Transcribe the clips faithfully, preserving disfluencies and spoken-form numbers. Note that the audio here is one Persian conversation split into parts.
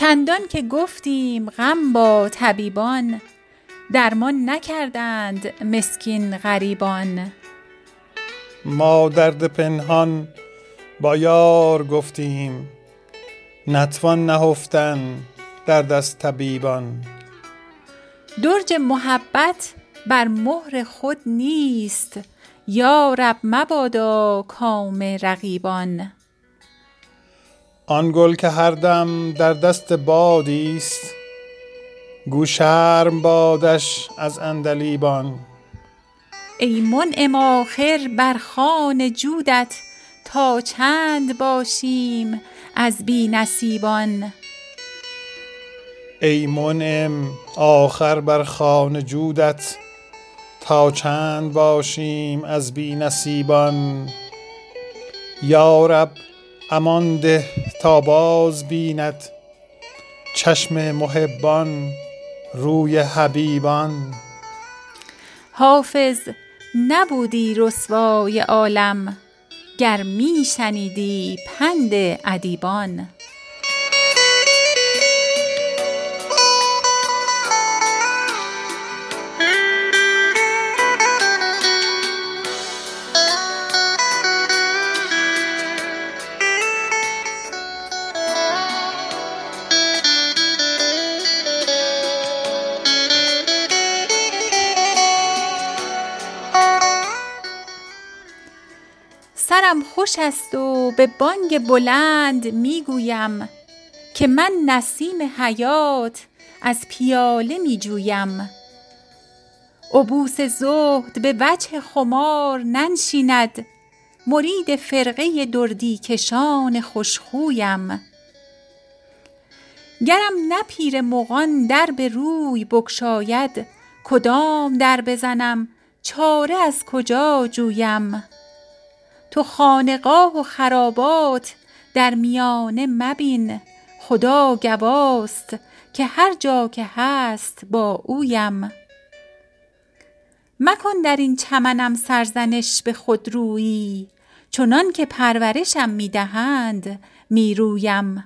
چندان که گفتیم غم با طبیبان، درمان نکردند مسکین غریبان. ما درد پنهان با یار گفتیم، نتوان نهفتن درد از طبیبان. درج محبت بر مهر خود نیست، یا رب مبادا کام رقیبان. آن گل که هر دم در دست بادی است، گو شرم بادش از عندلیبان. ای منعم آخر بر خوان جودت، تا چند باشیم از بی نصیبان. ای منعم آخر بر خوان جودت، تا چند باشیم از بی نصیبان. یا رب امان ده تا باز بیند، چشم محبان روی حبیبان. حافظ نبودی رسوای عالم، گر می شنیدی پند ادیبان. سرم خوش است و به بانگ بلند میگویم، که من نسیم حیات از پیاله میجویم. عبوس زهد به وجه خمار ننشیند، مرید فرقه دردی کشان خوشخویم. گرم نه پیر مغان در به روی بگشاید، کدام در بزنم چاره از کجا جویم. تو خانقاه و خرابات در میانه مبین، خدا گواست که هر جا که هست با اویم. مکن در این چمنم سرزنش به خود رویی، چنان که پرورشم میدهند میرویم.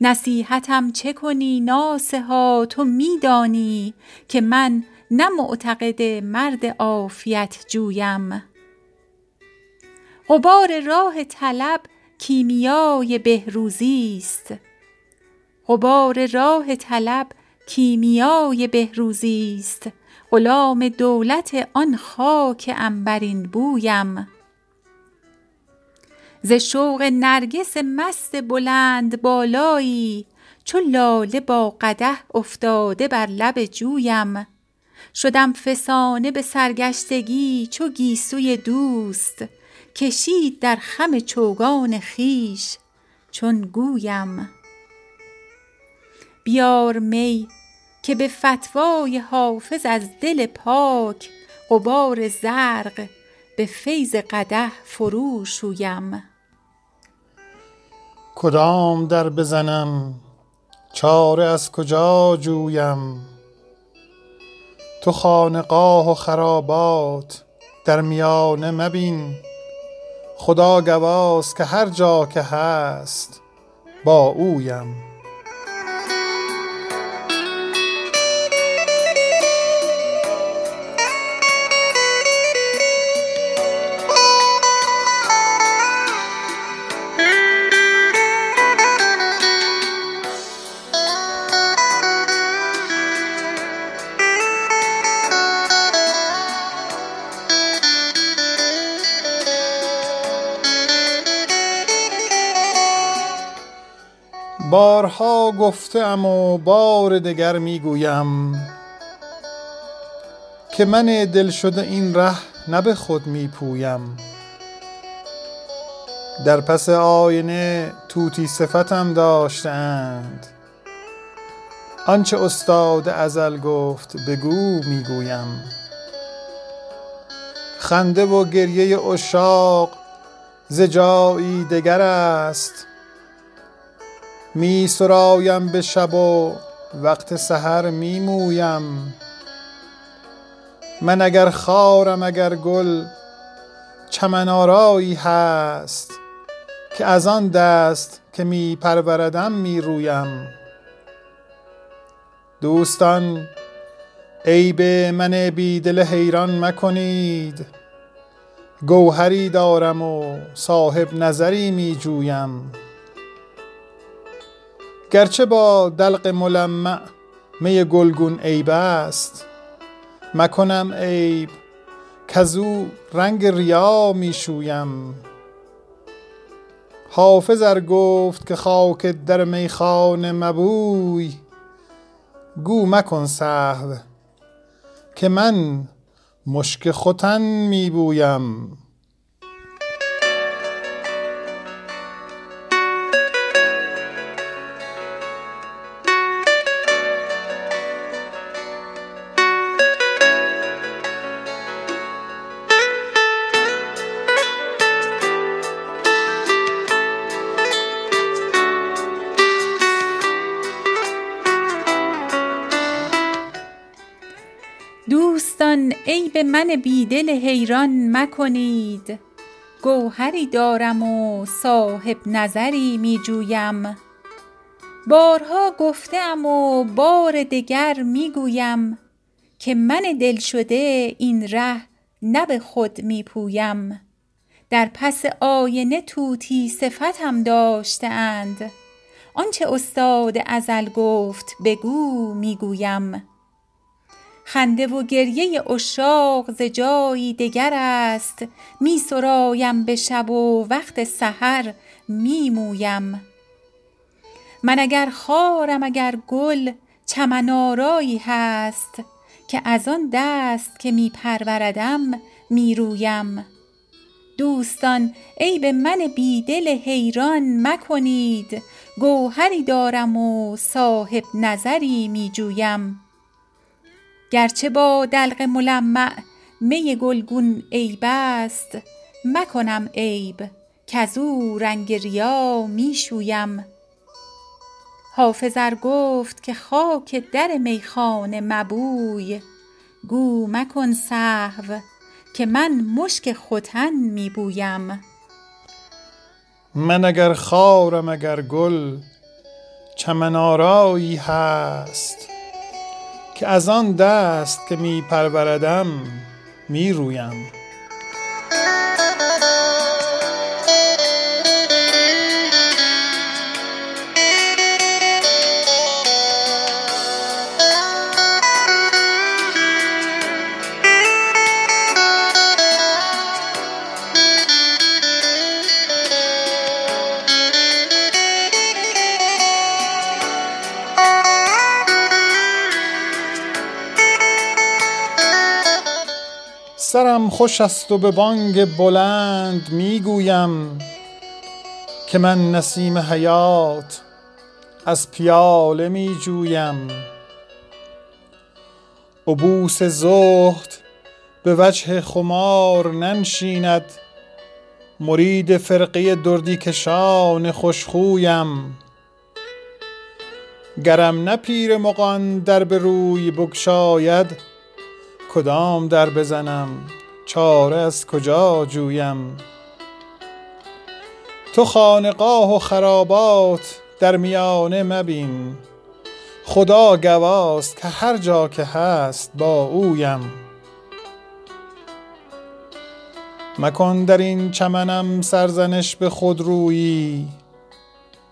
نصیحتم چه کنی ناصحا تو میدانی، که من نه معتقد مرد عافیت جویم. غبار راه طلب کیمیای بهروزی است، غبار راه طلب کیمیای بهروزی است. غلام دولت آن خاک عنبرین بویم. ز شوق نرگس مست بلند بالایی، چو لاله با قدح افتاده بر لب جویم. شدم فسانه به سرگشتگی چو گیسوی دوست، کشید در خم چوگان خیش چون گویم. بیار می که به فتوای حافظ از دل پاک، غبار زرق به فیض قدح فرو شویم. کدام در بزنم چاره از کجا جویم. تو خانقاه و خرابات در میانه مبین، خدا گواست که هر جا که هست با اویم. بارها گفتم و بار دگر میگویم، که من دل شده این ره نه به خود میپویم. در پس آینه طوطی صفتم داشتند، آنچه استاد ازل گفت بگو میگویم. خنده و گریه عشاق ز جایی دگر است، می سرایم به شب و وقت سحر می مویم. من اگر خارم اگر گل، چمن آرایی هست، که از آن دست که می پروردم می رویم. دوستان عیب من بیدل حیران مکنید، گوهری دارم و صاحب نظری می جویم. گرچه با دلق ملمع می گلگون عیب است، مکنم عیب کزو رنگ ریا می شویم. حافظ ار گفت که خاک در میخانه مبوی، گو مکن سهو که من مشک ختن می بویم. دوستان عیب من بیدل حیران مکنید، گوهری دارم و صاحب نظری می جویم. بارها گفتم و بار دگر می گویم، که من دل شده این ره نه به خود می پویم. در پس آینه طوطی صفتم داشته اند، آنچه استاد ازل گفت بگو می گویم. خنده و گریه عشاق ز جایی دگر است، می سرایم به شب و وقت سحر می مویم. من اگر خارم اگر گل چمن آرایی هست، که از آن دست که می پروردم می رویم. دوستان عیب من بیدل حیران مکنید، گوهری دارم و صاحب نظری می جویم. گرچه با دلق ملمع می گلگون عیب است، مکنم عیب کزو رنگ ریا می شویم. حافظ ار گفت که خاک در میخانه مبوی، گو مکن سهو که من مشک ختن می بویم. من اگر خارم اگر گل چمن آرایی هست، که از آن دست که می پروردم می رویم. سرم خوش است و به بانگ بلند میگویم، که من نسیم حیات از پیاله می جویم. عبوس زهد به وجه خمار ننشیند، مرید فرقه دردی کشان خوشخویم. گرم نه پیر مغان در به روی بگشاید، کدام در بزنم چاره از کجا جویم. تو خانقاه و خرابات در میانه مبین، خدا گواست که هر جا که هست با اویم. مکن در این چمنم سرزنش به خود رویی،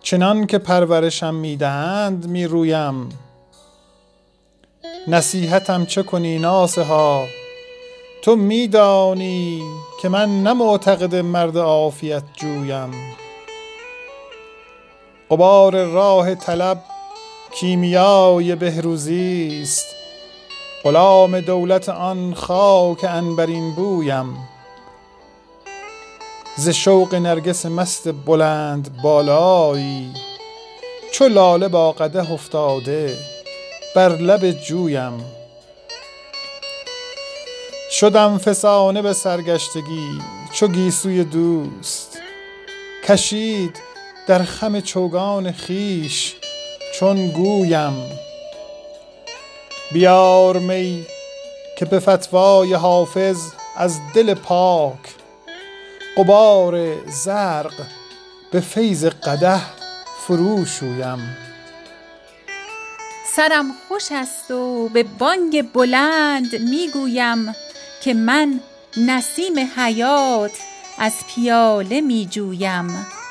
چنان که پرورشم میدهند می رویم. نصیحتم چه کنی ناصحا، تو میدانی که من نه معتقد مرد عافیت جویم. غبار راه طلب کیمیای بهروزی است، غلام دولت آن خاک عنبرین بویم. ز شوق نرگس مست بلند بالایی، چو لاله با قدح افتاده بر لب جویم. شدم فسانه به سرگشتگی چو گیسوی دوست، کشید در خم چوگان خویش چون گویم. بیار می که به فتوای حافظ از دل پاک، غبار زرق به فیض قدح فرو شویم. سرم خوش است و به بانگ بلند میگویم که من نسیم حیات از پیاله میجویم.